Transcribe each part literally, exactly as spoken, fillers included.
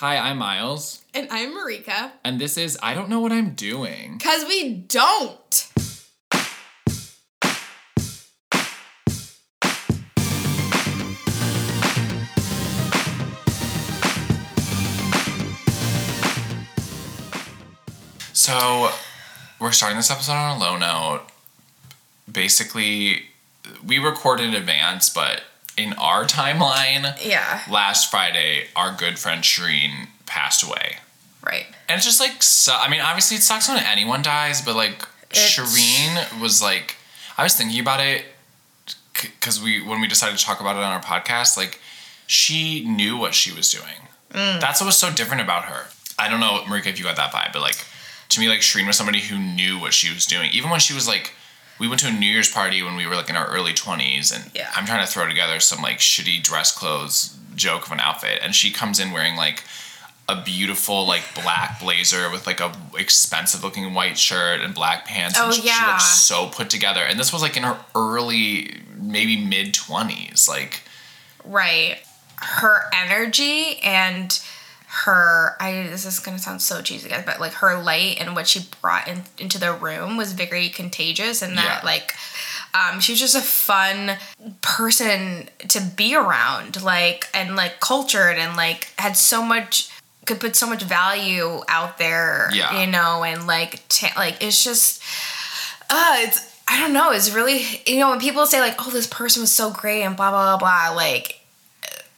Hi, I'm Miles. And I'm Marika. And this is I Don't Know What I'm Doing. Because we don't. So, we're starting this episode on a low note. Basically, we recorded in advance, but in our timeline, yeah. last Friday, our good friend Shireen passed away. Right. And it's just like, su- I mean, obviously it sucks when anyone dies, but like it's... Shireen was like, I was thinking about it because c- we when we decided to talk about it on our podcast, like she knew what she was doing. Mm. That's what was so different about her. I don't know, Marika, if you got that vibe, but like to me, like Shireen was somebody who knew what she was doing. Even when she was like, we went to a New Year's party when we were, like, in our early twenties, and yeah. I'm trying to throw together some, like, shitty dress clothes joke of an outfit, and she comes in wearing, like, a beautiful, like, black blazer with, like, a expensive-looking white shirt and black pants, oh, and yeah. she looks so put together. And this was, like, in her early, maybe mid-twenties, like... Right. Her energy and her... I, this is going to sound so cheesy, guys, but, like, her light and what she brought in, into the room was very contagious, and that, yeah. like, um, she was just a fun person to be around, like, and, like, cultured and, like, had so much... could put so much value out there, yeah. you know, and, like, t- like, it's just... Uh, it's... I don't know. It's really... You know, when people say, like, oh, this person was so great and blah, blah, blah, blah, like...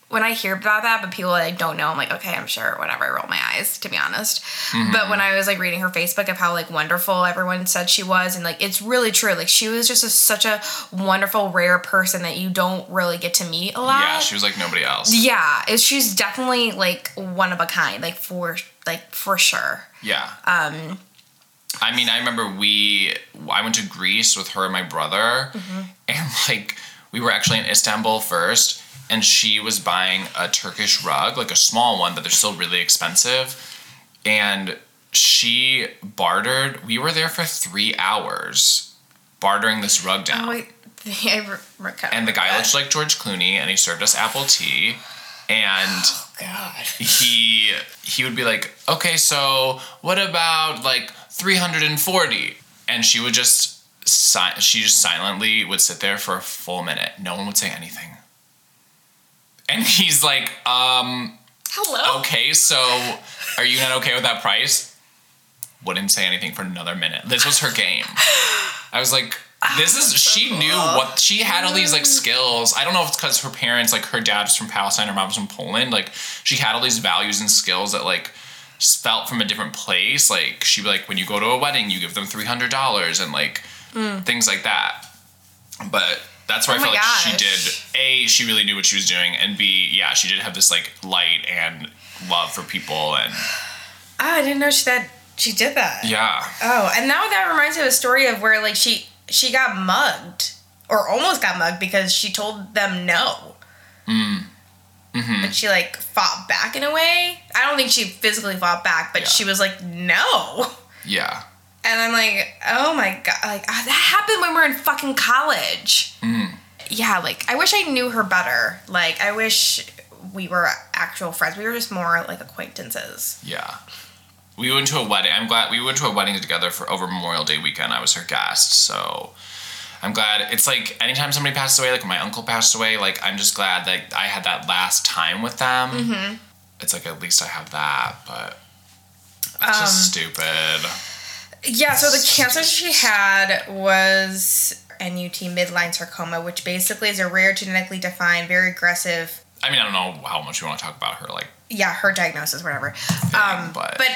When I hear about that, but people like don't know, I'm like, okay, I'm sure, whatever, I roll my eyes, to be honest. Mm-hmm. But when I was like reading her Facebook of how like wonderful everyone said she was, and like it's really true. Like she was just a, such a wonderful, rare person that you don't really get to meet a lot. Yeah, she was like nobody else. Yeah, it, she's definitely like one of a kind, like for like for sure. Yeah. Um. I mean, I remember we I went to Greece with her and my brother, mm-hmm. and like we were actually in Istanbul first. And she was buying a Turkish rug, like a small one, but they're still really expensive. And she bartered. We were there for three hours bartering this rug down. Oh, I, I recovered. And the guy that. Looked like George Clooney, and he served us apple tea. And oh, God. he he would be like, okay, so what about like three hundred forty? And she would just, si- she just silently would sit there for a full minute. No one would say anything. And he's like, um... Hello? Okay, so are you not okay with that price? Wouldn't say anything for another minute. This was her game. I was like, this is... She knew what... She had all these, like, skills. I don't know if it's because her parents, like, her dad's from Palestine, her mom's from Poland. Like, she had all these values and skills that, like, felt from a different place. Like, she'd be like, when you go to a wedding, you give them three hundred dollars and, like, mm. things like that. But... That's where oh I feel like gosh. She did, A, she really knew what she was doing, and B, yeah, she did have this, like, light and love for people, and... Oh, I didn't know she that she did that. Yeah. Oh, and now that reminds me of a story of where, like, she, she got mugged, or almost got mugged, because she told them no. Mm. Mm-hmm. But she, like, fought back in a way. I don't think she physically fought back, but yeah. she was like, no. Yeah. And I'm like, oh my God, like, oh, that happened when we were in fucking college. Mm. Yeah, like, I wish I knew her better. Like, I wish we were actual friends. We were just more, like, acquaintances. Yeah. We went to a wedding. I'm glad we went to a wedding together for over Memorial Day weekend. I was her guest, so I'm glad. It's like, anytime somebody passes away, like, my uncle passed away, like, I'm just glad that I had that last time with them. Mm-hmm. It's like, at least I have that, but it's just um, stupid. Yeah, so the cancer she had was N U T midline sarcoma, which basically is a rare, genetically defined, very aggressive... I mean, I don't know how much you want to talk about her, like... Yeah, her diagnosis, whatever. Thing, um, but... but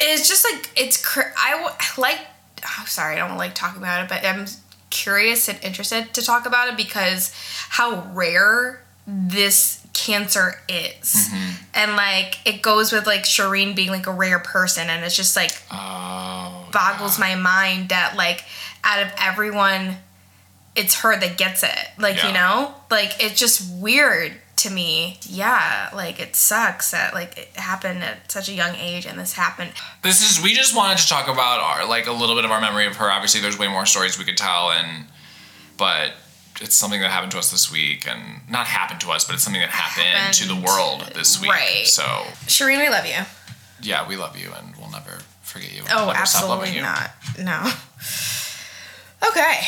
it's just, like, it's... Cr- I like... Oh, sorry, I don't like talking about it, but I'm curious and interested to talk about it because how rare this... cancer is. Mm-hmm. And, like, it goes with, like, Shireen being, like, a rare person, and it's just, like, oh, boggles yeah. my mind that, like, out of everyone, it's her that gets it. Like, yeah. you know? Like, it's just weird to me. Yeah, like, it sucks that, like, it happened at such a young age, and this happened. This is, we just wanted to talk about, our like, a little bit of our memory of her. Obviously, there's way more stories we could tell, and, but... it's something that happened to us this week, and not happened to us, but it's something that happened, happened. to the world this week. Right. So, Shireen, we love you. Yeah, we love you, and we'll never forget you. We'll oh, never absolutely stop not. You. No. Okay.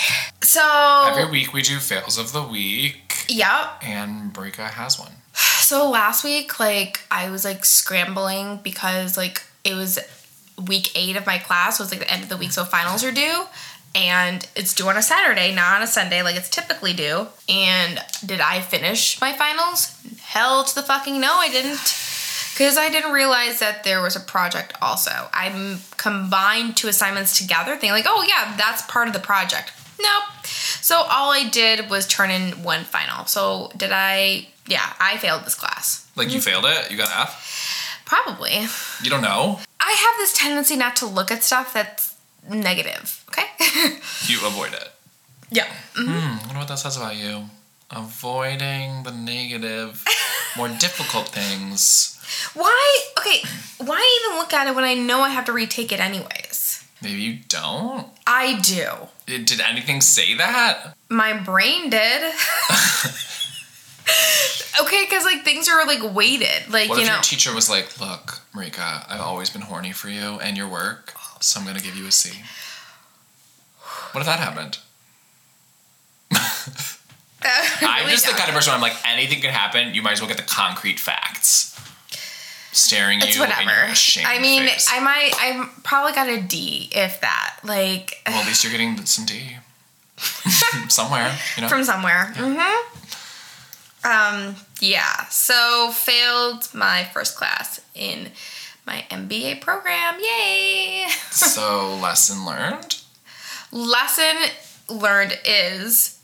So every week we do fails of the week. Yep. And Brika has one. So last week, like, I was like scrambling because like it was week eight of my class, so it's like the end of the week, so finals are due. And it's due on a Saturday, not on a Sunday, like it's typically due. And did I finish my finals? Hell to the fucking no, I didn't. Because I didn't realize that there was a project also. I combined two assignments together, thinking like, oh yeah, that's part of the project. Nope. So all I did was turn in one final. So did I, yeah, I failed this class. Like you failed it? You got an F? Probably. You don't know? I have this tendency not to look at stuff that's negative, okay? You avoid it. Yeah. Mm-hmm. Hmm, I wonder what that says about you. Avoiding the negative, more difficult things. Why? Okay, why even look at it when I know I have to retake it anyways? Maybe you don't? I do. It, did anything say that? My brain did. Okay, because, like, things are, like, weighted. Like, what if you know, your teacher was like, look, Marika, I've always been horny for you and your work, so I'm going to give you a C. What if that happened? I'm just the kind of person where I'm like, anything could happen. You might as well get the concrete facts. Staring it's you whatever. In your ashamed I mean, face. I might, I probably got a D, if that. Like, well, at least you're getting some D. Somewhere, you know? From somewhere. Yeah. Mm-hmm. Um, yeah. So, failed my first class in my M B A program. Yay! So, lesson learned? Lesson learned is,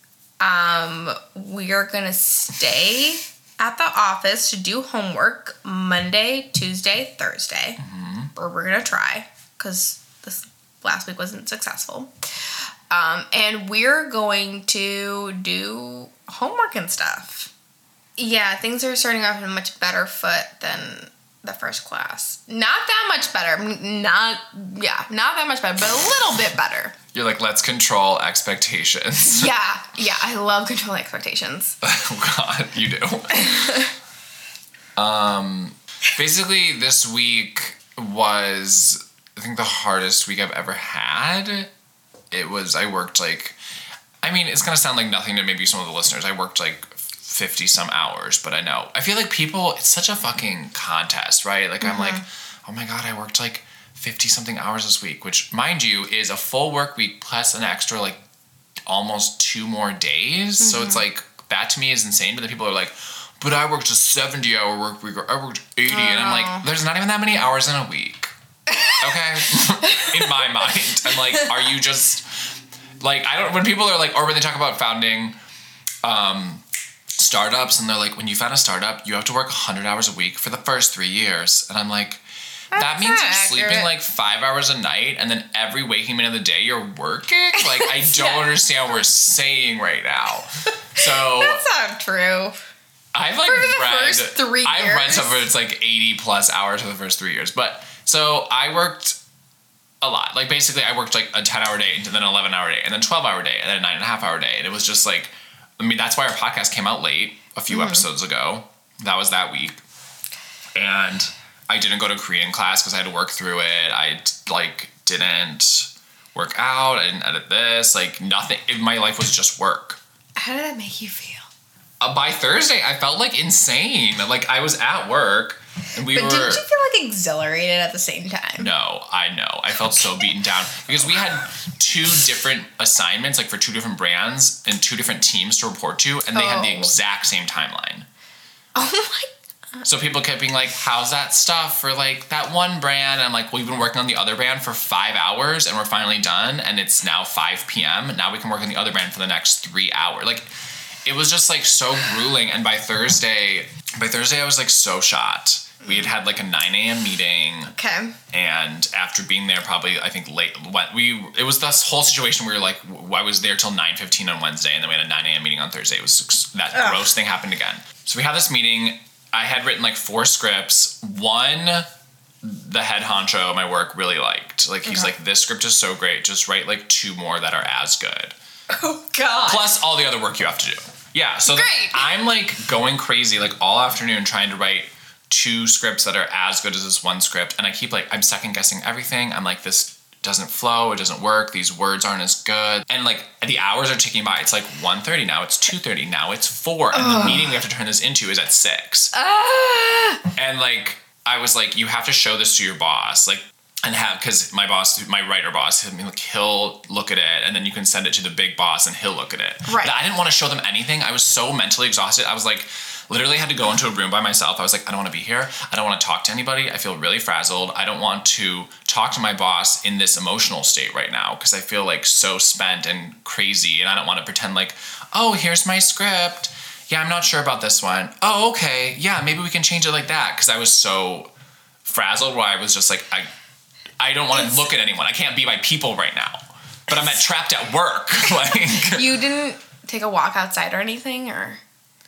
um, we are gonna stay at the office to do homework Monday, Tuesday, Thursday. Mm-hmm. Or we're going to try, because this last week wasn't successful. Um, and we're going to do homework and stuff. Yeah, things are starting off on a much better foot than the first class. Not that much better. Not, yeah, not that much better, but a little bit better. You're like, let's control expectations. Yeah, yeah, I love controlling expectations. Oh, God, you do. um, basically, this week was, I think, the hardest week I've ever had. It was, I worked like, I mean, it's going to sound like nothing to maybe some of the listeners. I worked like fifty-some hours, but I know. I feel like people, it's such a fucking contest, right? Like, mm-hmm. I'm like, oh, my God, I worked like fifty-something hours this week, which, mind you, is a full work week plus an extra, like, almost two more days. Mm-hmm. So it's, like, that to me is insane. But the people are like, but I worked a seventy-hour work week, or I worked eighty. Oh. And I'm like, there's not even that many hours in a week. Okay? In my mind. I'm like, are you just, like, I don't, when people are like, or when they talk about founding um, startups, and they're like, when you found a startup, you have to work one hundred hours a week for the first three years. And I'm like, that means you're accurate. Sleeping like five hours a night, and then every waking minute of the day you're working? Like, I don't yeah. understand what we're saying right now. So that's not true. I've like For the read first three I've years. Read something that's like eighty plus hours for the first three years. But so I worked a lot. Like, basically I worked like a ten hour day, and then an eleven hour day, and then twelve hour day, and then a nine and a half hour day. And it was just like, I mean, that's why our podcast came out late a few mm-hmm. episodes ago. That was that week. And I didn't go to Korean class because I had to work through it. I, like, didn't work out. I didn't edit this. Like, nothing. It, my life was just work. How did that make you feel? Uh, by Thursday, I felt, like, insane. Like, I was at work, and we but were... But didn't you feel, like, exhilarated at the same time? No, I know. I felt so beaten down. Because we had two different assignments, like, for two different brands and two different teams to report to, and they oh. had the exact same timeline. Oh, my God. So people kept being like, how's that stuff for, like, that one brand? And I'm like, well, we've been working on the other brand for five hours, and we're finally done, and it's now five p.m. Now we can work on the other brand for the next three hours. Like, it was just, like, so grueling. And by Thursday, by Thursday, I was, like, so shot. We had had, like, a nine a.m. meeting. Okay. And after being there probably, I think, late, we it was this whole situation where we were like, I was there till nine fifteen on Wednesday, and then we had a nine a.m. meeting on Thursday. It was that Ugh. gross thing happened again. So we had this meeting. I had written like four scripts. One, the head honcho of my work really liked. Like, he's okay. like, this script is so great. Just write like two more that are as good. Oh, God. Plus all the other work you have to do. Yeah, so Great. The, I'm, like, going crazy, like, all afternoon trying to write two scripts that are as good as this one script. And I keep, like, I'm second-guessing everything. I'm like, this doesn't flow. It doesn't work. These words aren't as good. And, like, the hours are ticking by. It's, like, one thirty now. It's two thirty now. It's four. And Ugh. The meeting we have to turn this into is at six. Ah. And, like, I was like, you have to show this to your boss. Like, and have, because my boss, my writer boss, I mean, like, he'll look at it and then you can send it to the big boss and he'll look at it. Right. But I didn't want to show them anything. I was so mentally exhausted. I was like, literally had to go into a room by myself. I was like, I don't want to be here. I don't want to talk to anybody. I feel really frazzled. I don't want to talk to my boss in this emotional state right now because I feel like so spent and crazy. And I don't want to pretend like, oh, here's my script. Yeah, I'm not sure about this one. Oh, okay. Yeah, maybe we can change it like that. Because I was so frazzled where I was just like, I I don't want to look at anyone. I can't be by people right now. But I'm at, trapped at work. Like, you didn't take a walk outside or anything? Or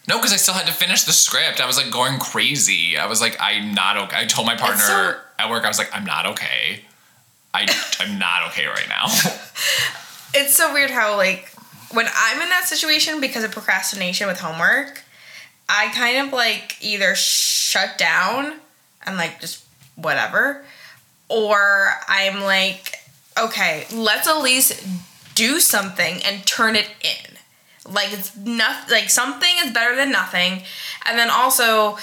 no, because I still had to finish the script. I was, like, going crazy. I was like, I'm not okay. I told my partner so, at work, I was like, I'm not okay. I, I'm not okay right now. It's so weird how, like, when I'm in that situation because of procrastination with homework, I kind of, like, either shut down and, like, just whatever, or I'm like, okay, let's at least do something and turn it in. Like, it's nothing. Like, something is better than nothing. And then also,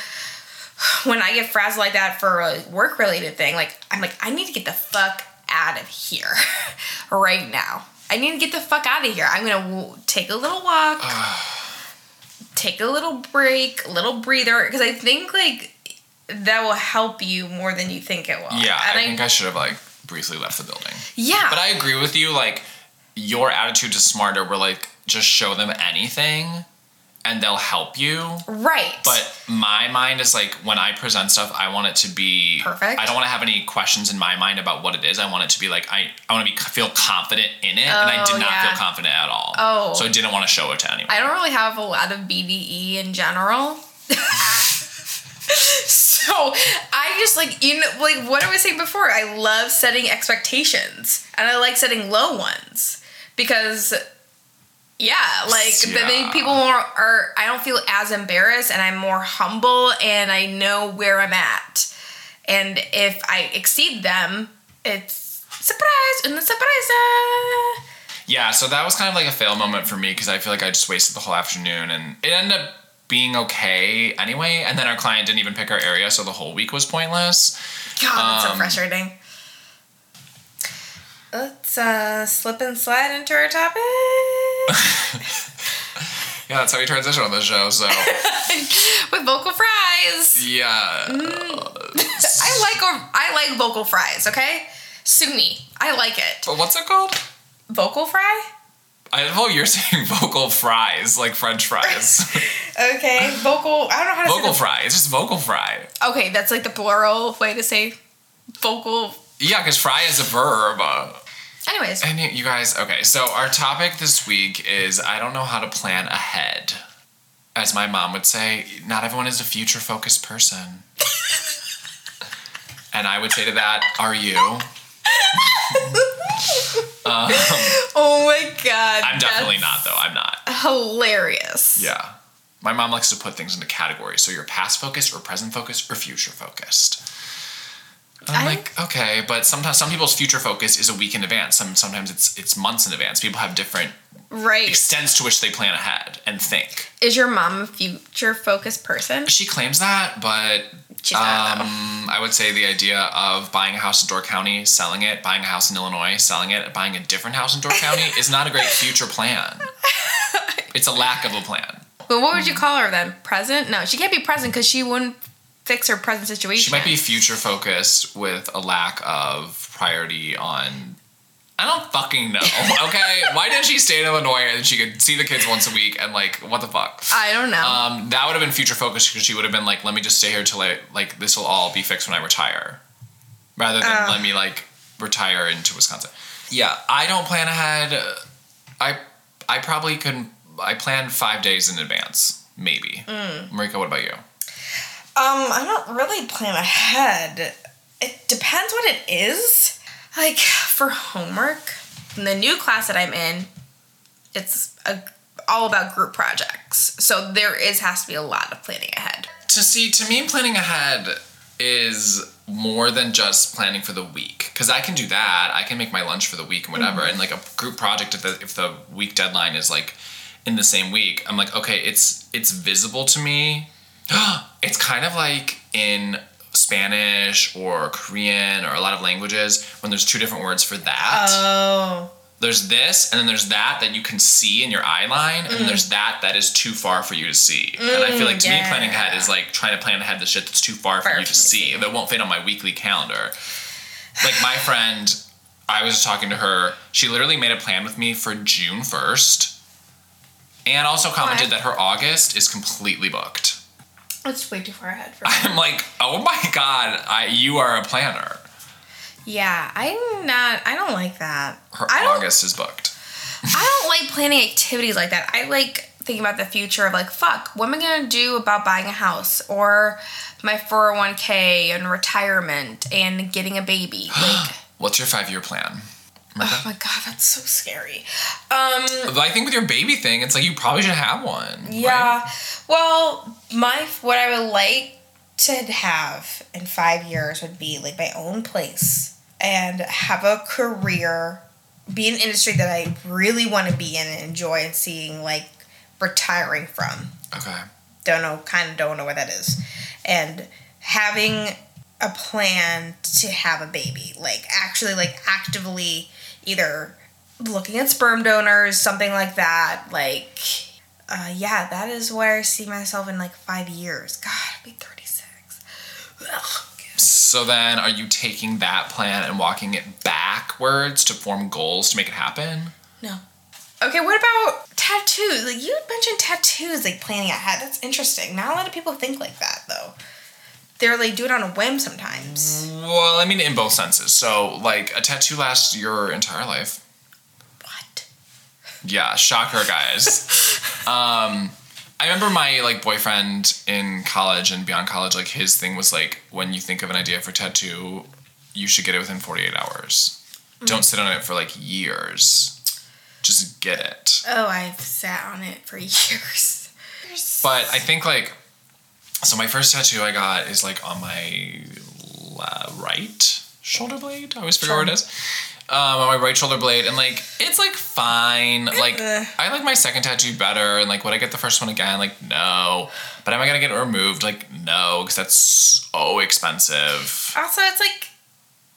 when I get frazzled like that for a work-related thing, like, I'm like, I need to get the fuck out of here right now. I need to get the fuck out of here. I'm going to take a little walk, take a little break, little breather. Because I think, like, that will help you more than you think it will. Yeah, and I think I, I should have, like, briefly left the building. Yeah. But I agree with you. Like, your attitude is smarter. We're like, just show them anything and they'll help you. Right. But my mind is like, when I present stuff, I want it to be perfect. I don't want to have any questions in my mind about what it is. I want it to be like, I, I want to be feel confident in it. Oh, and I did not yeah. feel confident at all. Oh. So I didn't want to show it to anyone. I don't really have a lot of B D E in general. So I just, like, you know, like, what I was saying before, I love setting expectations and I like setting low ones because, yeah, like, yeah. Then people are, are, I don't feel as embarrassed and I'm more humble and I know where I'm at. And if I exceed them, it's surprise and the surprise. Yeah. So that was kind of like a fail moment for me because I feel like I just wasted the whole afternoon and it ended up being okay anyway, and then our client didn't even pick our area, so the whole week was pointless. God, that's um, so frustrating. Let's uh, slip and slide into our topic. Yeah, that's how we transition on the show, so. With vocal fries. Yeah. Mm. I like or, I like vocal fries, okay? Sue me. I like it. But what's it called? Vocal fry? I know you're saying vocal fries, like French fries. Okay, vocal, I don't know how to vocal say Vocal fry, it's just vocal fry. Okay, that's like the plural way to say vocal. Yeah, because fry is a verb. Anyways. And you guys, okay, so our topic this week is I don't know how to plan ahead. As my mom would say, not everyone is a future-focused person. And I would say to that, are you? um, oh my god. I'm definitely not, though. I'm not. Hilarious. Yeah. My mom likes to put things into categories. So you're past focused or present focused or future focused. And I'm I... like, okay, but sometimes some people's future focus is a week in advance. Some sometimes it's it's months in advance. People have different right. extents to which they plan ahead and think. Is your mom a future focused person? She claims that, but She's not, um, I would say the idea of buying a house in Door County, selling it, buying a house in Illinois, selling it, buying a different house in Door County is not a great future plan. It's a lack of a plan. Well, what would you call her then? Present? No, she can't be present because she wouldn't fix her present situation. She might be future focused with a lack of priority on... I don't fucking know, okay? Why didn't she stay in Illinois and she could see the kids once a week and, like, what the fuck? I don't know. Um, that would have been future-focused because she would have been like, let me just stay here till I, like, this will all be fixed when I retire. Rather than uh. let me, like, retire into Wisconsin. Yeah, I don't plan ahead. I I probably couldn't, I plan five days in advance, maybe. Mm. Marika, what about you? Um, I don't really plan ahead. It depends what it is. Like, for homework, in the new class that I'm in, it's a, all about group projects. So there is has to be a lot of planning ahead. To see, to me, planning ahead is more than just planning for the week. Because I can do that. I can make my lunch for the week and whatever. Mm-hmm. And like a group project, if the, if the week deadline is like in the same week, I'm like, okay, it's it's visible to me. It's kind of like in Spanish or Korean or a lot of languages when there's two different words for that. Oh. There's this, and then there's that that you can see in your eye line, and mm. then there's that that is too far for you to see. Mm, and I feel like to yeah. me, planning ahead is like trying to plan ahead the shit that's too far for, for you to see. see. That won't fit on my weekly calendar. Like my friend, I was talking to her. She literally made a plan with me for June first, and also commented Why? that her August is completely booked. That's way too far ahead for me. I'm like, oh my God, I, you are a planner. Yeah, I'm not, I don't like that. Her August is booked. I don't like planning activities like that. I like thinking about the future of like, fuck, what am I going to do about buying a house or my four oh one k and retirement and getting a baby? Like, what's your five-year plan? Remember? Oh my God, that's so scary. Um, I think with your baby thing, it's like you probably should have one. Yeah. Right? Well, my what I would like to have in five years would be like my own place. And have a career, be in an industry that I really want to be in and enjoy and seeing, like, retiring from. Okay. Don't know, kind of don't know what that is. And having a plan to have a baby. Like, actually, like, actively either looking at sperm donors, something like that. Like, uh, yeah, that is where I see myself in, like, five years. God, I'll be thirty-six. Ugh. So then are you taking that plan and walking it backwards to form goals to make it happen? No. Okay, what about tattoos? Like you mentioned tattoos, like planning ahead. That's interesting. Not a lot of people think like that, though. They're like, do it on a whim sometimes. Well, I mean, in both senses. So, like, a tattoo lasts your entire life. What? Yeah, shocker, guys. um... I remember my, like, boyfriend in college and beyond college, like, his thing was, like, when you think of an idea for tattoo, you should get it within forty-eight hours. Mm-hmm. Don't sit on it for, like, years. Just get it. Oh, I've sat on it for years. But I think, like, so my first tattoo I got is, like, on my right shoulder blade. I always forget where it is. Um, on my right shoulder blade, and, like, it's, like, fine. Like, I like my second tattoo better, and, like, would I get the first one again? Like, no. But am I gonna get it removed? Like, no, because that's so expensive. Also, it's, like,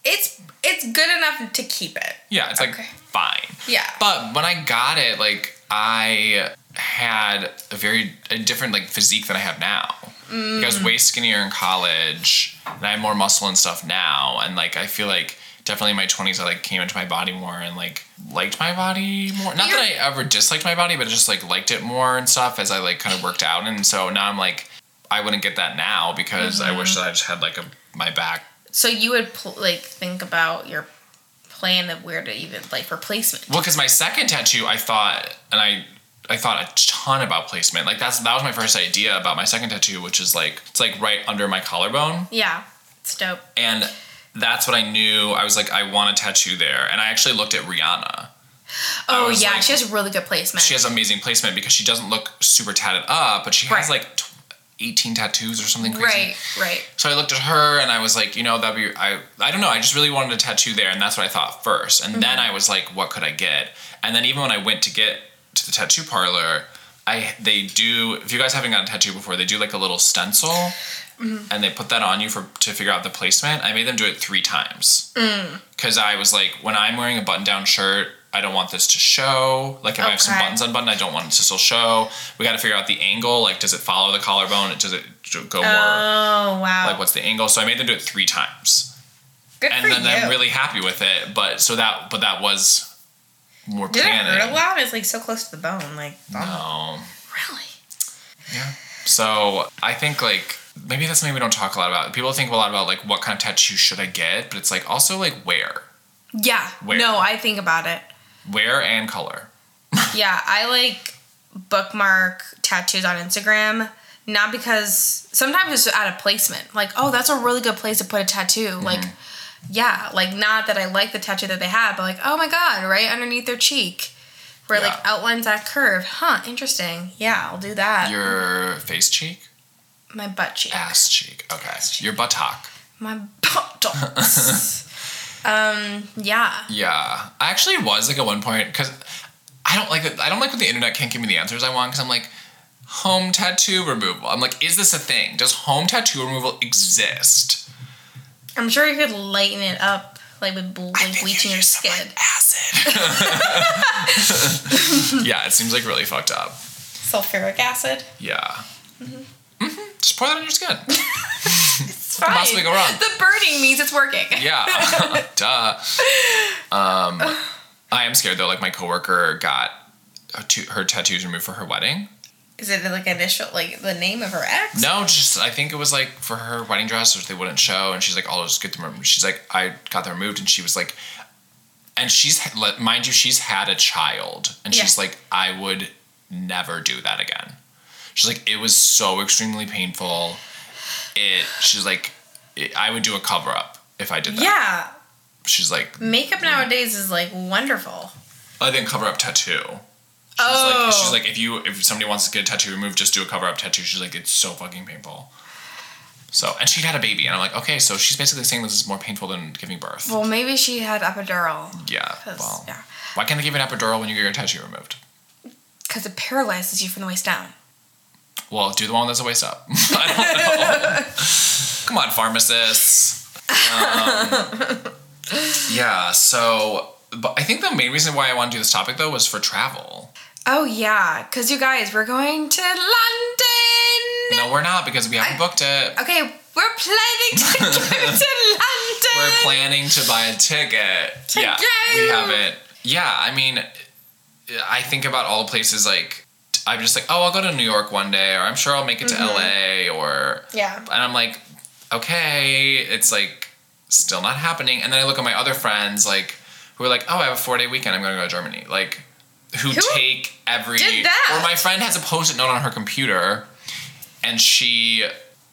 it's it's good enough to keep it. Yeah, it's, like, okay. Fine. Yeah. But when I got it, like, I had a very a different, like, physique than I have now. Mm. Like, I was way skinnier in college, and I have more muscle and stuff now, and, like, I feel like definitely in my twenties, I, like, came into my body more and, like, liked my body more. Not You're- that I ever disliked my body, but I just, like, liked it more and stuff as I, like, kind of worked out. And so now I'm, like, I wouldn't get that now because mm-hmm. I wish that I just had, like, a my back. So you would, pl- like, think about your plan of where to even, like, replacement. Well, because my second tattoo, I thought, and I... I thought a ton about placement. Like, that's that was my first idea about my second tattoo, which is, like, it's, like, right under my collarbone. Yeah. It's dope. And that's what I knew. I was like, I want a tattoo there. And I actually looked at Rihanna. Oh, yeah. Like, she has really good placement. She has amazing placement because she doesn't look super tatted up, but she right. has, like, eighteen tattoos or something crazy. Right, right. So I looked at her, and I was like, you know, that'd be... I, I don't know. I just really wanted a tattoo there, and that's what I thought first. And mm-hmm. then I was like, what could I get? And then even when I went to get to the tattoo parlor, I they do... If you guys haven't gotten a tattoo before, they do, like, a little stencil... Mm-hmm. And they put that on you for to figure out the placement. I made them do it three times. Because mm. I was like, when I'm wearing a button-down shirt, I don't want this to show. Like, if okay. I have some buttons unbuttoned, I don't want it to still show. We got to figure out the angle. Like, does it follow the collarbone? Does it go oh, more? Oh, wow. Like, what's the angle? So I made them do it three times. Good and for then you. I'm really happy with it. But so that but that was more Did planning. Did it hurt a lot? It's, like, so close to the bone. Like, oh. No. Really? Yeah. So I think, like... Maybe that's something we don't talk a lot about. People think a lot about, like, what kind of tattoo should I get? But it's, like, also, like, where? Yeah. Where? No, I think about it. Where and color. Yeah, I, like, bookmark tattoos on Instagram. Not because... Sometimes it's out of placement. Like, oh, that's a really good place to put a tattoo. Mm-hmm. Like, yeah. Like, not that I like the tattoo that they have, but, like, oh, my God, right underneath their cheek. where yeah. it like outlines that curve. Huh, interesting. Yeah, I'll do that. Your face cheek? My butt cheek. Ass cheek. Okay. Ass cheek. Your buttock. My buttocks. um, yeah. Yeah. I actually was like at one point, because I don't like that. I don't like when the internet can't give me the answers I want, because I'm like, home tattoo removal. I'm like, is this a thing? Does home tattoo removal exist? I'm sure you could lighten it up, like with like bleaching your skin. Like acid. Yeah, it seems like really fucked up. Sulfuric acid. Yeah. Mm-hmm. Mm-hmm. Just pour that on your skin. It's fine. It possibly go wrong. The burning means it's working. Yeah. Duh. Um, I am scared though. Like my coworker got her, t- her tattoos removed for her wedding. Is it like initial, like the name of her ex? No, just I think it was like for her wedding dress, which they wouldn't show, and she's like, "I'll just get them removed." She's like, "I got them removed," and she was like, and she's mind you, she's had a child, and yeah. she's like, "I would never do that again." She's like, "It was so extremely painful." It. She's like, it, "I would do a cover up if I did that." Yeah. She's like, makeup yeah. nowadays is like wonderful. I think cover up tattoo. She's oh. like, she's like, if you if somebody wants to get a tattoo removed, just do a cover-up tattoo. She's like, it's so fucking painful. So, and she'd had a baby, and I'm like, okay, so she's basically saying this is more painful than giving birth. Well, maybe she had epidural. Yeah. Well, yeah. Why can't they give an epidural when you get your tattoo removed? Because it paralyzes you from the waist down. Well, do the one that's the waist up. I don't know. Come on, pharmacists. Um, yeah. So, but I think the main reason why I want to do this topic though was for travel. Oh, yeah. Because, you guys, we're going to London. No, we're not, because we haven't I, booked it. Okay, we're planning to go to London. We're planning to buy a ticket. To yeah, go. We haven't. Yeah, I mean, I think about all the places, like, I'm just like, oh, I'll go to New York one day, or I'm sure I'll make it to mm-hmm. L A, or... Yeah. And I'm like, okay, it's, like, still not happening. And then I look at my other friends, like, who are like, oh, I have a four-day weekend, I'm going to go to Germany. Like... Who, who take every... Did that? Or my friend has a post-it note on her computer, and she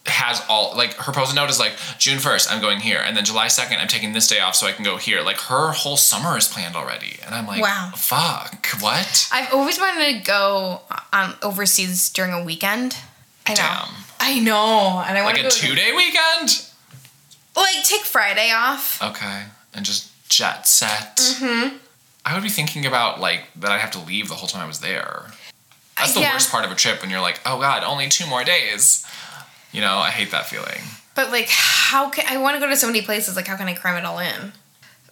has all... Like, her post-it note is like, June first, I'm going here. And then July second, I'm taking this day off so I can go here. Like, her whole summer is planned already. And I'm like, wow. Fuck, what? I've always wanted to go um, overseas during a weekend. I Damn. know. I know. And I want like to Like a go two-day to... weekend? Like, take Friday off. Okay. And just jet set. Mm-hmm. I would be thinking about, like, that I'd have to leave the whole time I was there. That's the yeah. worst part of a trip, when you're like, oh, God, only two more days. You know, I hate that feeling. But, like, how can... I want to go to so many places. Like, how can I cram it all in?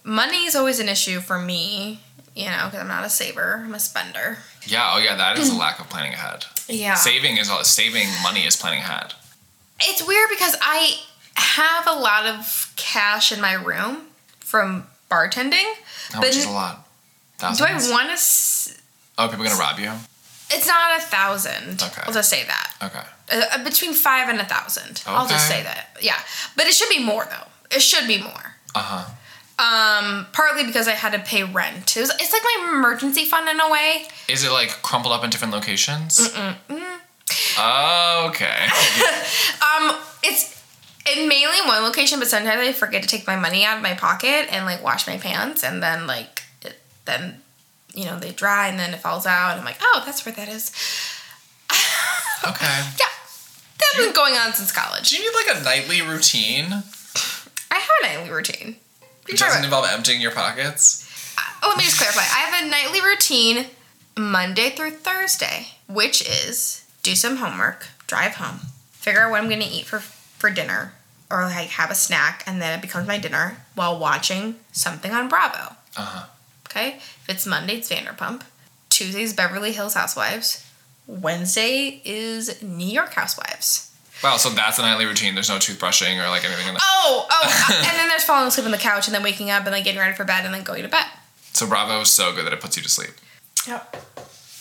Money is always an issue for me, you know, because I'm not a saver. I'm a spender. Yeah. Oh, yeah. That is a lack of planning ahead. Yeah. Saving is... Saving money is planning ahead. It's weird because I have a lot of cash in my room from bartending. How much is a lot? Thousands? Do I want to... S- oh, people going to rob you? It's not a thousand. Okay. I'll just say that. Okay. Uh, between five and a thousand. Okay. I'll just say that. Yeah. But it should be more, though. It should be more. Uh-huh. Um, partly because I had to pay rent. It was, it's like my emergency fund in a way. Is it, like, crumpled up in different locations? Mm-mm. Mm. Oh, okay. um, it's... In mainly one location, but sometimes I forget to take my money out of my pocket and, like, wash my pants, and then, like... Then, you know, they dry, and then it falls out. And I'm like, oh, that's where that is. Okay. Yeah. That's been going on since college. Do you need, like, a nightly routine? I have a nightly routine. It doesn't involve emptying your pockets? Uh, let me just clarify. I have a nightly routine Monday through Thursday, which is do some homework, drive home, figure out what I'm going to eat for, for dinner, or, like, have a snack, and then it becomes my dinner while watching something on Bravo. Uh-huh. Okay, if it's Monday, it's Vanderpump. Tuesday's Beverly Hills Housewives. Wednesday is New York Housewives. Wow, so that's the nightly routine. There's no toothbrushing or, like, anything in that. Oh, oh, and then there's falling asleep on the couch and then waking up and then getting ready for bed and then going to bed. So Bravo is so good that it puts you to sleep. Yep.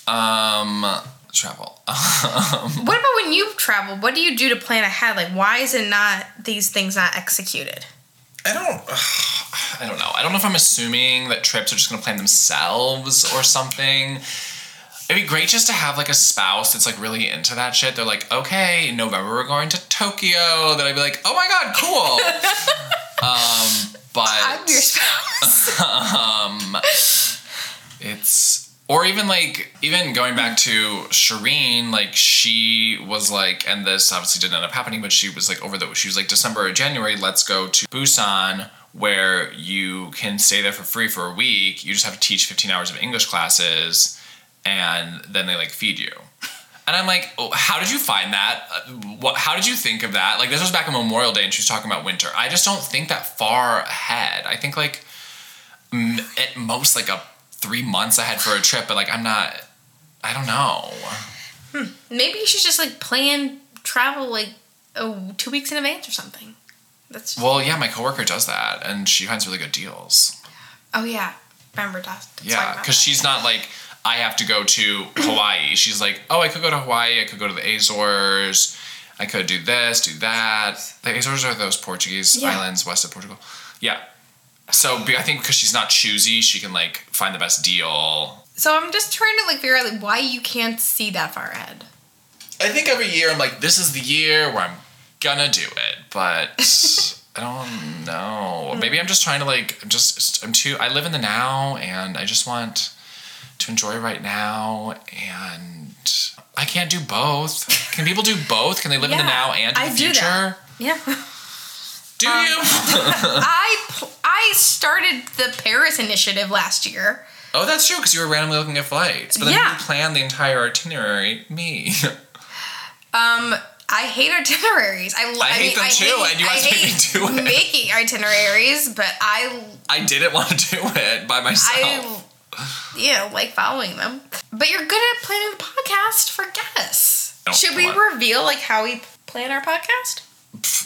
Um, travel. What about when you travel? What do you do to plan ahead? Like, why is it not these things not executed? I don't... Ugh. I don't know. I don't know if I'm assuming that trips are just going to plan themselves or something. It'd be great just to have, like, a spouse that's, like, really into that shit. They're like, okay, in November we're going to Tokyo. Then I'd be like, oh, my God, cool. um, but... I'm your spouse. um, it's... Or even like, even going back to Shireen, like she was like, and this obviously didn't end up happening, but she was like over the, she was like December or January, let's go to Busan where you can stay there for free for a week. You just have to teach fifteen hours of English classes and then they like feed you. And I'm like, oh, how did you find that? What? How did you think of that? Like this was back on Memorial Day and she was talking about winter. I just don't think that far ahead. I think like at most like a three months I had for a trip, but, like, I'm not... I don't know. Hmm. Maybe you should just, like, plan travel, like, oh, two weeks in advance or something. That's just... Well, yeah, my coworker does that, and she finds really good deals. Oh, yeah. Remember that. Yeah, because she's not, like, I have to go to Hawaii. She's like, oh, I could go to Hawaii, I could go to the Azores, I could do this, do that. The Azores are those Portuguese yeah. islands west of Portugal. Yeah. So I think because she's not choosy, she can like find the best deal. So I'm just trying to like figure out like why you can't see that far ahead. I think every year I'm like, this is the year where I'm gonna do it, but I don't know. Maybe I'm just trying to like just I'm too. I live in the now, and I just want to enjoy right now, and I can't do both. Can people do both? Can they live yeah, in the now and in I the do future? That. Yeah. Do you? Um, I pl- I started the Paris initiative last year. Oh, that's true, because you were randomly looking at flights. But then yeah. you planned the entire itinerary. Me. um, I hate itineraries. I, I hate I mean, them I too, hate, and you guys made me do it. I hate making itineraries, but I... I didn't want to do it by myself. I, you know, like following them. But you're good at planning the podcast for guests. No, Should we on. reveal, like, how we plan our podcast?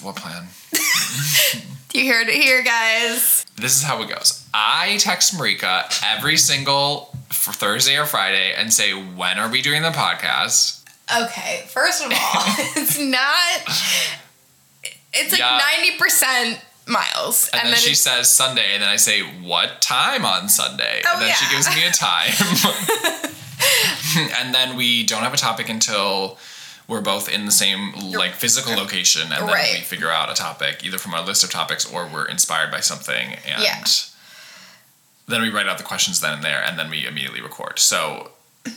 What plan? You heard it here, guys. This is how it goes. I text Marika every single f- Thursday or Friday and say, when are we doing the podcast? Okay, first of all, it's not... It's like yeah. ninety percent miles. And, and then, then she it's... says Sunday, and then I say, what time on Sunday? Oh, and then yeah. she gives me a time. And then we don't have a topic until... We're both in the same, like, physical location, and then right. we figure out a topic, either from our list of topics or we're inspired by something, and yeah. then we write out the questions then and there, and then we immediately record. So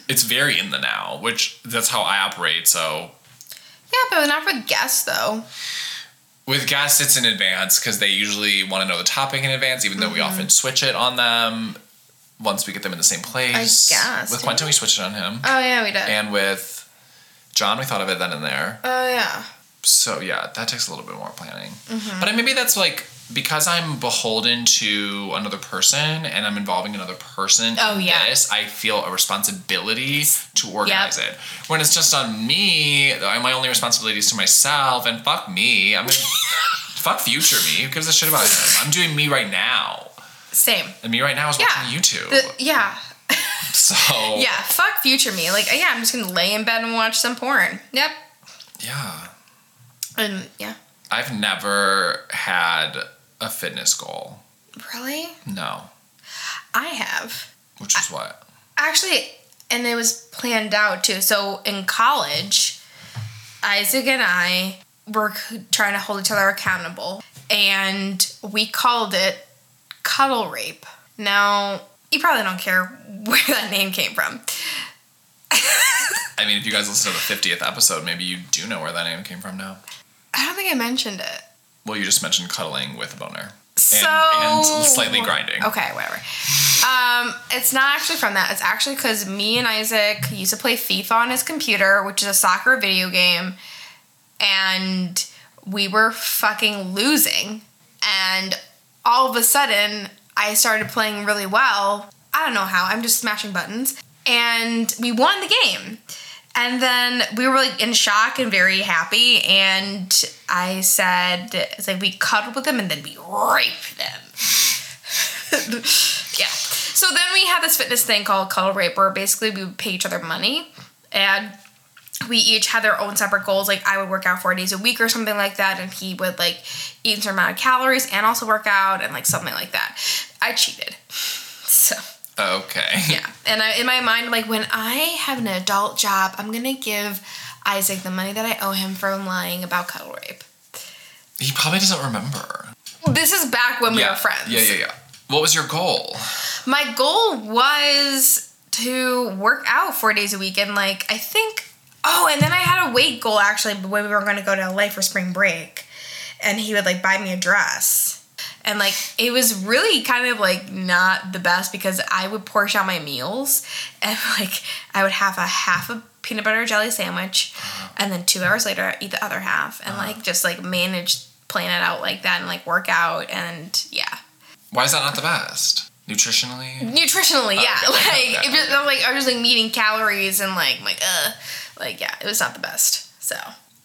it's very in the now, which that's how I operate, so... Yeah, but not with guests, though. With guests, it's in advance, because they usually want to know the topic in advance, even though mm-hmm. we often switch it on them once we get them in the same place. I guess. With Quentin, we switched it on him. Oh, yeah, we did. And with... John, we thought of it then and there. Oh, uh, yeah. So, yeah, that takes a little bit more planning. Mm-hmm. But maybe that's, like, because I'm beholden to another person and I'm involving another person oh, in yeah. this, I feel a responsibility to organize yep. it. When it's just on me, my only responsibility is to myself, and fuck me. I'm gonna, fuck future me. Who gives a shit about him? I'm doing me right now. Same. And me right now is yeah. watching YouTube. The, yeah. So yeah, fuck future me. Like, yeah, I'm just gonna lay in bed and watch some porn. Yep. Yeah. And yeah. I've never had a fitness goal. Really? No. I have. Which is I, what? Actually, and it was planned out too. So in college, Isaac and I were trying to hold each other accountable, and we called it Cuddle Rape. Now. You probably don't care where that name came from. I mean, if you guys listen to the fiftieth episode, maybe you do know where that name came from now. I don't think I mentioned it. Well, you just mentioned cuddling with a boner. So... And, and slightly grinding. Okay, whatever. Um, it's not actually from that. It's actually because me and Isaac used to play FIFA on his computer, which is a soccer video game, and we were fucking losing. And all of a sudden... I started playing really well. I don't know how. I'm just smashing buttons. And we won the game. And then we were like in shock and very happy. And I said, it's like we cuddled with them and then we raped them. Yeah. So then we had this fitness thing called Cuddle Rape where basically we would pay each other money. And we each had their own separate goals. Like I would work out four days a week or something like that. And he would like eat a certain amount of calories and also work out and like something like that. I cheated. So. Okay. Yeah. And I, in my mind, I'm like, when I have an adult job, I'm going to give Isaac the money that I owe him from lying about Cuddle Rape. He probably doesn't remember. This is back when yeah. we were friends. Yeah, yeah, yeah. What was your goal? My goal was to work out four days a week. And like, I think, oh, and then I had a weight goal actually when we were going to go to L A for spring break. And he would like buy me a dress. And like, it was really kind of like not the best because I would portion out my meals. And like, I would have a half a peanut butter jelly sandwich. And then two hours later, I'd eat the other half. And like, just like manage, plan it out like that and like work out. And yeah. Why is that not the best? Nutritionally? Nutritionally, oh, yeah. Okay. Like, okay. It just, I'm like, I was just like eating calories and like, like, uh, like, yeah, it was not the best. So,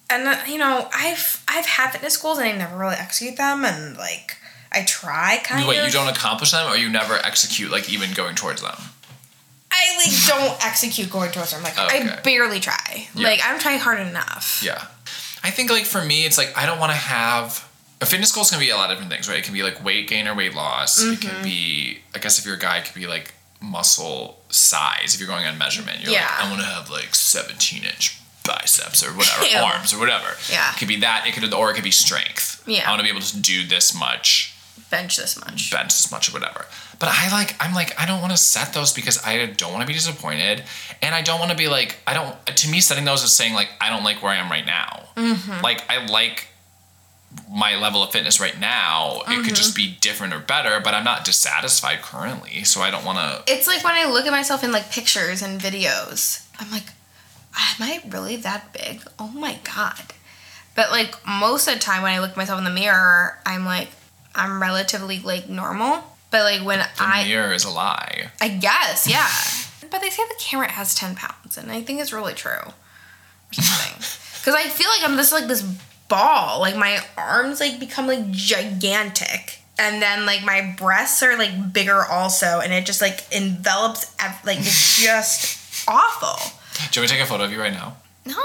and uh, you know, I've, I've had fitness goals and I never really execute them. And like, I try kind Wait, of. Wait, you don't accomplish them or you never execute, like even going towards them? I like don't execute going towards them. Like, okay. I barely try. Yeah. Like, I'm trying hard enough. Yeah. I think like for me, it's like, I don't want to have... A fitness goal is going to be a lot of different things, right? It can be, like, weight gain or weight loss. Mm-hmm. It can be, I guess if you're a guy, it could be, like, muscle size. If you're going on measurement, you're yeah. like, I want to have, like, seventeen-inch biceps or whatever, yeah. arms or whatever. Yeah. It could be that. It could, or it could be strength. Yeah. I want to be able to do this much. Bench this much. Bench this much or whatever. But I, like, I'm, like, I don't want to set those because I don't want to be disappointed. And I don't want to be, like, I don't, to me, setting those is saying, like, I don't like where I am right now. Mm-hmm. Like, I like... my level of fitness right now, it mm-hmm. could just be different or better, but I'm not dissatisfied currently, so I don't want to... It's like when I look at myself in, like, pictures and videos, I'm like, am I really that big? Oh, my God. But, like, most of the time when I look at myself in the mirror, I'm like, I'm relatively, like, normal, but, like, when the I... The mirror is a lie. I guess, yeah. But they say the camera has ten pounds, and I think it's really true. Or something. Because I feel like I'm this, like, this... ball. Like, my arms, like, become, like, gigantic. And then, like, my breasts are, like, bigger also. And it just, like, envelops, ev- like, it's just awful. Do you want me to take a photo of you right now? No.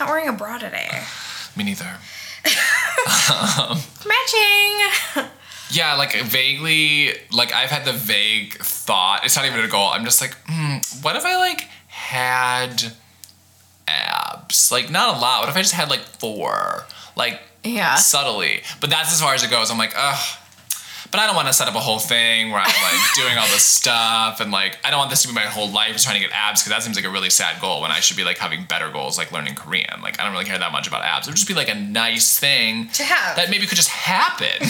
Not wearing a bra today. Me neither. um, Matching! Yeah, like, vaguely, like, I've had the vague thought. It's not even a goal. I'm just like, mm, what if I, like, had... abs, like not a lot. What if I just had like four, like yeah. subtly? But that's as far as it goes. I'm like, ugh. But I don't want to set up a whole thing where I'm like doing all this stuff and like I don't want this to be my whole life just trying to get abs because that seems like a really sad goal when I should be like having better goals like learning Korean. Like I don't really care that much about abs. It would just be like a nice thing to have that maybe could just happen.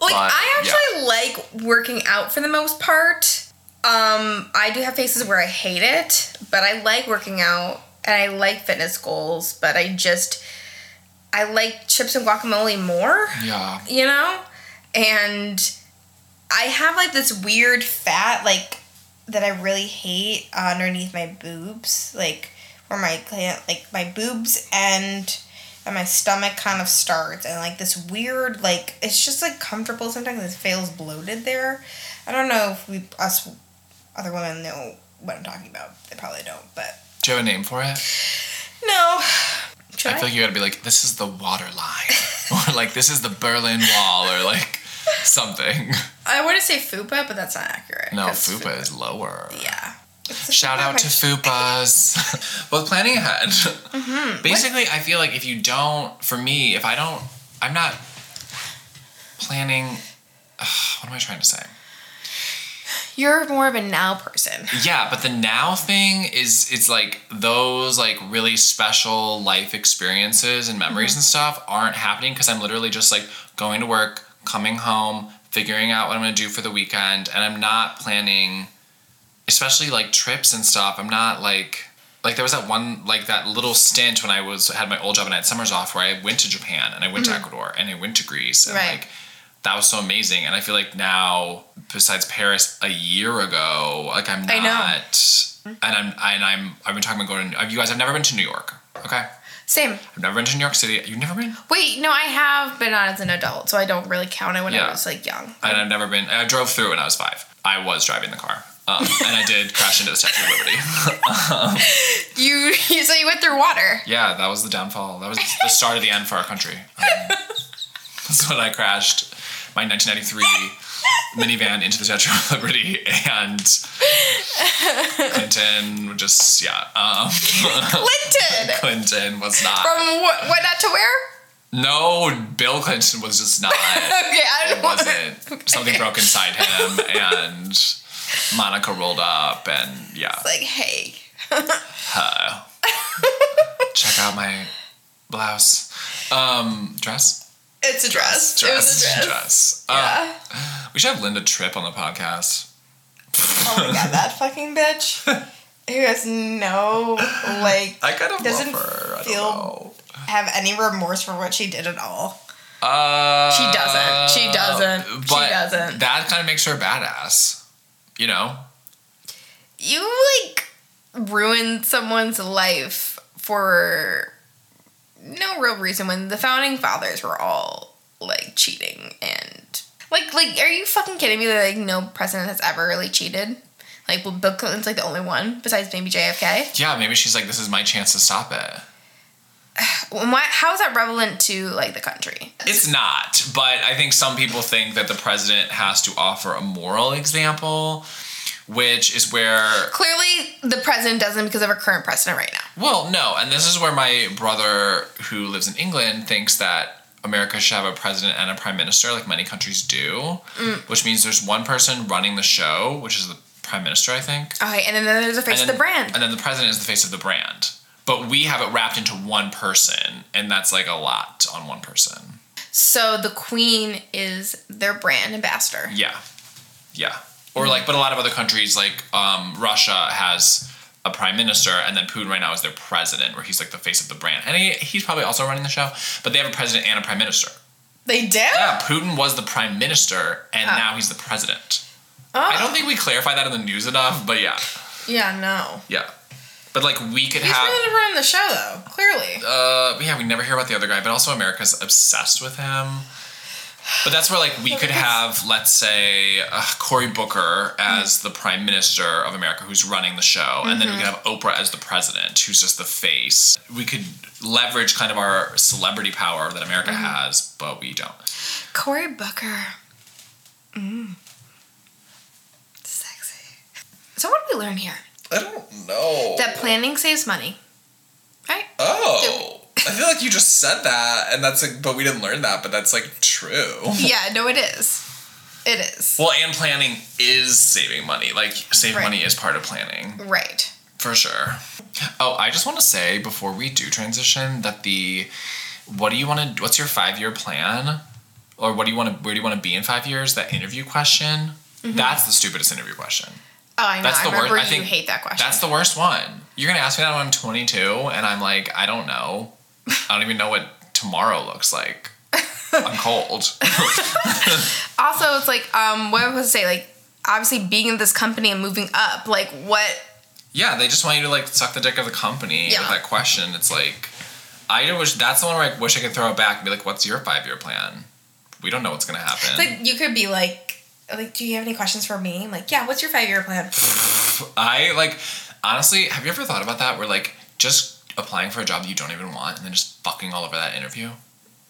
Like but, I actually yeah. like working out for the most part. Um, I do have phases where I hate it, but I like working out and I like fitness goals, but I just, I like chips and guacamole more, yeah. you know? And I have like this weird fat, like that I really hate uh, underneath my boobs, like where my, like my boobs end and my stomach kind of starts and like this weird, like, it's just like comfortable sometimes. It feels bloated there. I don't know if we, us, other women know what I'm talking about. They probably don't, but... Do you have a name for it? No. Should I feel I? like you gotta be like, this is the water line. Or like, this is the Berlin Wall. Or like, something. I want to say fupa, but that's not accurate. No, fupa, fupa is lower. Yeah. Shout out to fupas. Well, planning ahead. Mm-hmm. Basically, what? I feel like if you don't... For me, if I don't... I'm not planning... Uh, what am I trying to say? You're more of a now person. Yeah, but the now thing is, it's like those like really special life experiences and memories mm-hmm. and stuff aren't happening because I'm literally just like going to work, coming home, figuring out what I'm going to do for the weekend. And I'm not planning, especially like trips and stuff. I'm not like, like there was that one, like that little stint when I was, had my old job and I had summers off where I went to Japan and I went mm-hmm. to Ecuador and I went to Greece. And right. like, that was so amazing. And I feel like now, besides Paris a year ago, like I'm not, I know. and I'm, and I'm, I've been talking about going to, you guys, I've never been to New York. Okay. Same. I've never been to New York City. You've never been? Wait, no, I have, but not as an adult. So I don't really count. I went yeah. I was like young. And I've never been, I drove through when I was five. I was driving the car. Um, and I did crash into the Statue of Liberty. um, you, so you went through water. Yeah. That was the downfall. That was the start of the end for our country. Um, that's when I crashed my nineteen ninety-three minivan into the Statue of Liberty and Clinton just, yeah. Um, Clinton! Clinton was not. From what, what not to wear? No, Bill Clinton was just not. Okay, I don't It wasn't. Okay. Something broke inside him and Monica rolled up and yeah. It's like, hey. uh, check out my blouse. Um, dress? It's a dress. dress. It was a dress. dress. Yeah. Uh, we should have Linda Tripp on the podcast. Oh my god, that fucking bitch who has no, like, I kind of doesn't love her. I feel don't know. have any remorse for what she did at all. Uh, she doesn't. She doesn't. But she doesn't. That kind of makes her badass. You know? You, like, ruin someone's life for no real reason when the founding fathers were all, like, cheating and... Like, like, are you fucking kidding me that, like, no president has ever really cheated? Like, well, Bill Clinton's, like, the only one besides maybe J F K? Yeah, maybe she's like, this is my chance to stop it. Why, how is that relevant to, like, the country? It's not, but I think some people think that the president has to offer a moral example, which is where... Clearly, the president doesn't because of our current president right now. Well, no, and this is where my brother, who lives in England, thinks that America should have a president and a prime minister, like many countries do, mm. which means there's one person running the show, which is the prime minister, I think. Okay, and then there's the face then, of the brand. And then the president is the face of the brand. But we have it wrapped into one person, and that's, like, a lot on one person. So the queen is their brand ambassador. Yeah. Yeah. Or, like, but a lot of other countries, like, um, Russia has a prime minister, and then Putin right now is their president, where he's, like, the face of the brand. And he, he's probably also running the show, but they have a president and a prime minister. They do? Yeah, Putin was the prime minister, and oh. now he's the president. Oh. I don't think we clarify that in the news enough, but yeah. Yeah, no. Yeah. But, like, we could He's have... He's really running the show, though. Clearly. Uh, yeah, we never hear about the other guy. But also America's obsessed with him. But that's where, like, we could have, let's say, uh, Cory Booker as mm-hmm. the prime minister of America who's running the show. Mm-hmm. And then we could have Oprah as the president who's just the face. We could leverage kind of our celebrity power that America mm-hmm. has, but we don't. Cory Booker. Mm. Sexy. So what did we learn here? I don't know. That planning saves money. Right? Oh. I feel like you just said that, and that's like, but we didn't learn that, but that's like true. Yeah, no, it is. It is. Well, and planning is saving money. Like, save right. money is part of planning. Right. For sure. Oh, I just want to say before we do transition that the, what do you want to, what's your five-year plan? Or what do you want to, where do you want to be in five years? That interview question. Mm-hmm. That's the stupidest interview question. Oh, I know. That's the I remember worst. You I think hate that question. That's the worst one. You're going to ask me that when I'm twenty-two, and I'm like, I don't know. I don't even know what tomorrow looks like. I'm cold. Also, it's like, um, what I was going to say, like, obviously being in this company and moving up, like, what? Yeah, they just want you to, like, suck the dick of the company yeah. with that question. It's like, I wish, that's the one where I wish I could throw it back and be like, what's your five-year plan? We don't know what's going to happen. It's like, you could be like, like, do you have any questions for me? I'm like, yeah, what's your five-year plan? I, like, honestly, have you ever thought about that? Where, like, just applying for a job that you don't even want and then just fucking all over that interview?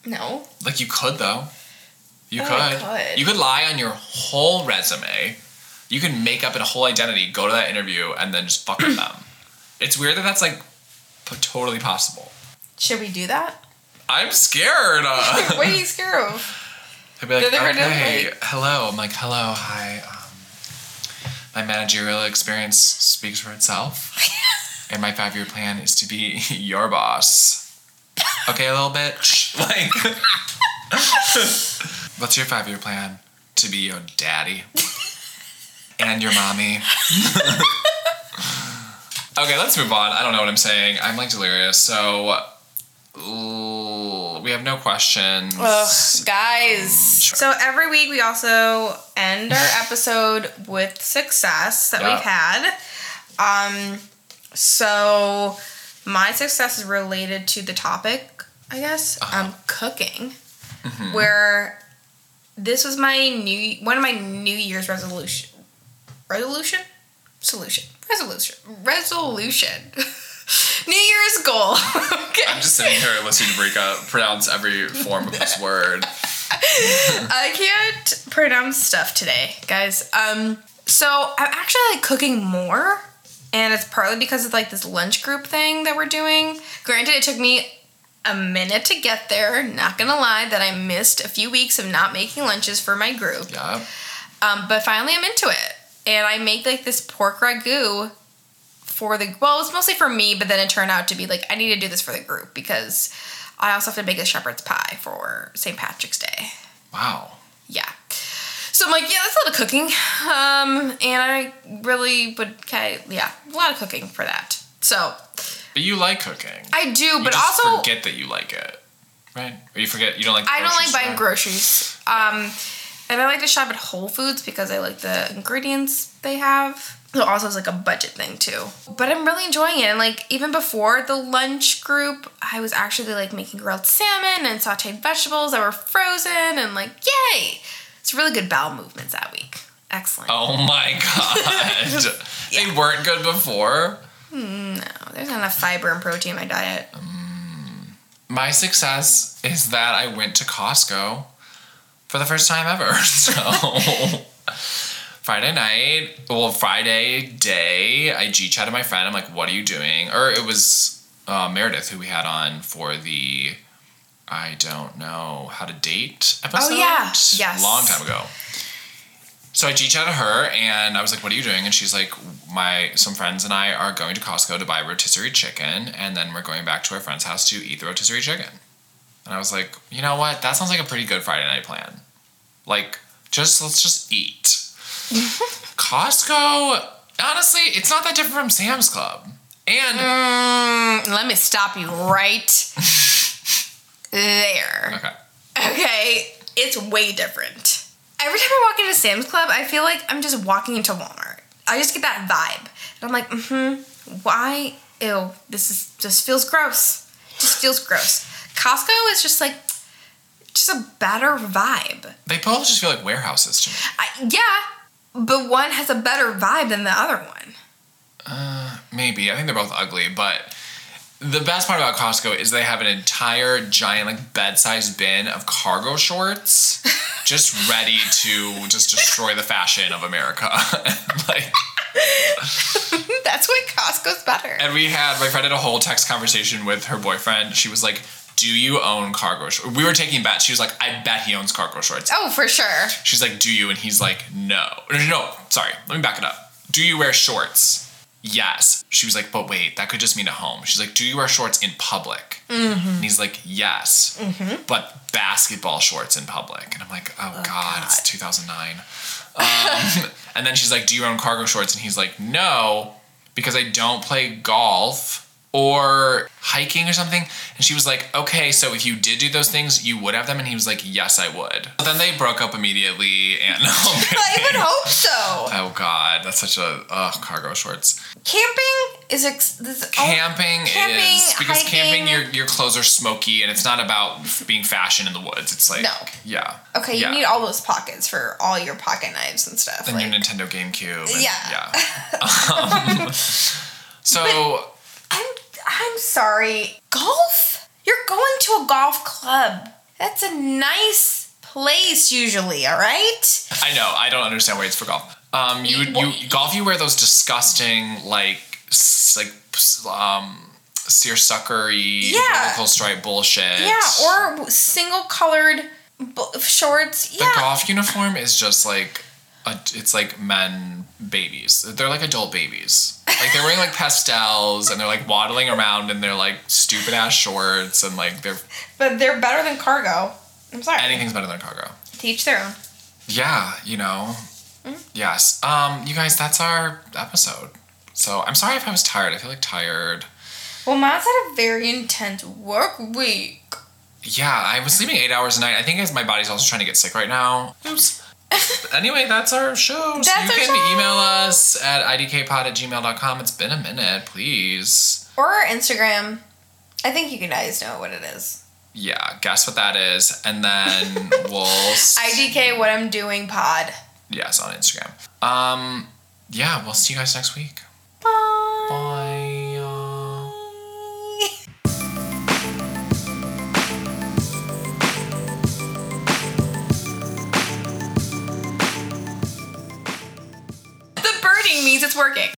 No. Like, you could, though. You oh, could. I could. You could lie on your whole resume. You could make up a whole identity, go to that interview, and then just fuck with them. It's weird that that's, like, p- totally possible. Should we do that? I'm scared. Uh. What are you scared of? I'd be like, okay, like, hello. I'm like, hello, hi. Um, my managerial experience speaks for itself. And my five-year plan is to be your boss. Okay, little bitch? Like, what's your five-year plan? To be your daddy. And your mommy. Okay, let's move on. I don't know what I'm saying. I'm, like, delirious. So... Ooh, we have no questions. Ugh, guys. Um, sure. So every week we also end our episode with success that yeah. we've had. Um, so my success is related to the topic, I guess. Uh-huh. Um, cooking. Mm-hmm. Where this was my new one of my New Year's resolution. Resolution? Solution. Resolution. Resolution. New Year's goal. Okay. I'm just sitting here listening to Brika pronounce every form of this word. I can't pronounce stuff today, guys. Um, so I'm actually like cooking more, and it's partly because of like this lunch group thing that we're doing. Granted, it took me a minute to get there. Not gonna lie, that I missed a few weeks of not making lunches for my group. Yeah. Um, but finally, I'm into it. And I make like this pork ragu for the, well, it was mostly for me, but then it turned out to be like, I need to do this for the group because I also have to make a shepherd's pie for Saint Patrick's Day. Wow. Yeah. So I'm like, yeah, that's a lot of cooking. Um, and I really would kind of, yeah, a lot of cooking for that. So. But you like cooking. I do, you but just also. forget that you like it, right? Or you forget, you don't like the I don't like buying groceries. Um, and I like to shop at Whole Foods because I like the ingredients they have. So also it's like a budget thing too. But I'm really enjoying it. And like even before the lunch group, I was actually like making grilled salmon and sauteed vegetables that were frozen and like, yay! It's really good bowel movements that week. Excellent. Oh my God. Yeah. They weren't good before? No, there's not enough fiber and protein in my diet. Um, my success is that I went to Costco for the first time ever. So... Friday night, well, Friday day, I G-chatted my friend. I'm like, what are you doing? Or it was uh, Meredith, who we had on for the I Don't Know How to Date episode. Oh, yeah. Yes. Long time ago. So I G-chatted her, and I was like, what are you doing? And she's like, my some friends and I are going to Costco to buy rotisserie chicken, and then we're going back to our friend's house to eat the rotisserie chicken. And I was like, you know what? That sounds like a pretty good Friday night plan. Like, just let's just eat. Costco, honestly, it's not that different from Sam's Club. And mm, let me stop you right there. Okay. Okay, it's way different. Every time I walk into Sam's Club, I feel like I'm just walking into Walmart. I just get that vibe. And I'm like, mm-hmm, why? Ew, this is just feels gross. Just feels gross. Costco is just like, just a better vibe. They both just feel like warehouses to me. I, yeah. But one has a better vibe than the other one. Uh, maybe. I think they're both ugly, but the best part about Costco is they have an entire giant, like, bed-sized bin of cargo shorts just ready to just destroy the fashion of America. Like... That's why Costco's better. And we had, my friend had a whole text conversation with her boyfriend. She was like, do you own cargo shorts? We were taking bets. She was like, I bet he owns cargo shorts. Oh, for sure. She's like, do you? And he's like, no. No, no, sorry. Let me back it up. Do you wear shorts? Yes. She was like, but wait, that could just mean at home. She's like, do you wear shorts in public? Mm-hmm. And he's like, yes. Mm-hmm. But basketball shorts in public. And I'm like, oh, oh God, God, it's two thousand nine. Um, and then she's like, do you own cargo shorts? And he's like, no, because I don't play golf. Or hiking or something. And she was like, okay, so if you did do those things, you would have them? And he was like, yes, I would. But then they broke up immediately. And I would hope so. Oh, God. That's such a... Oh, cargo shorts. Camping is... Ex- this, camping oh, camping is... Because hiking. Camping, your your clothes are smoky. And it's not about being fashion in the woods. It's like... No. Yeah. Okay, yeah. You need all those pockets for all your pocket knives and stuff. And like, your Nintendo GameCube. And, yeah. Yeah. um, so... I'm I'm sorry. Golf? You're going to a golf club. That's a nice place usually, all right? I know. I don't understand why it's for golf. Um, you you golf. You wear those disgusting like like um seersuckery yeah. vertical stripe bullshit. Yeah, or single colored bu- shorts. Yeah. The golf uniform is just like a, it's like men babies. They're like adult babies. Like, they're wearing, like, pastels, and they're, like, waddling around in their, like, stupid-ass shorts, and, like, they're... But they're better than cargo. I'm sorry. Anything's better than cargo. To each their own. Yeah, you know. Mm-hmm. Yes. Um, you guys, that's our episode. So, I'm sorry if I was tired. I feel, like, tired. Well, mine's had a very intense work week. Yeah, I was sleeping eight hours a night. I think as my body's also trying to get sick right now. Oops. Anyway, that's our show. That's so you can show. Email us at idkpod at gmail dot com. It's been a minute, please. Or our Instagram. I think you guys know what it is. Yeah, guess what that is. And then we'll... I D K What I'm Doing Pod. Yes, on Instagram. Um, yeah, we'll see you guys next week. Bye. Bye. Means it's working.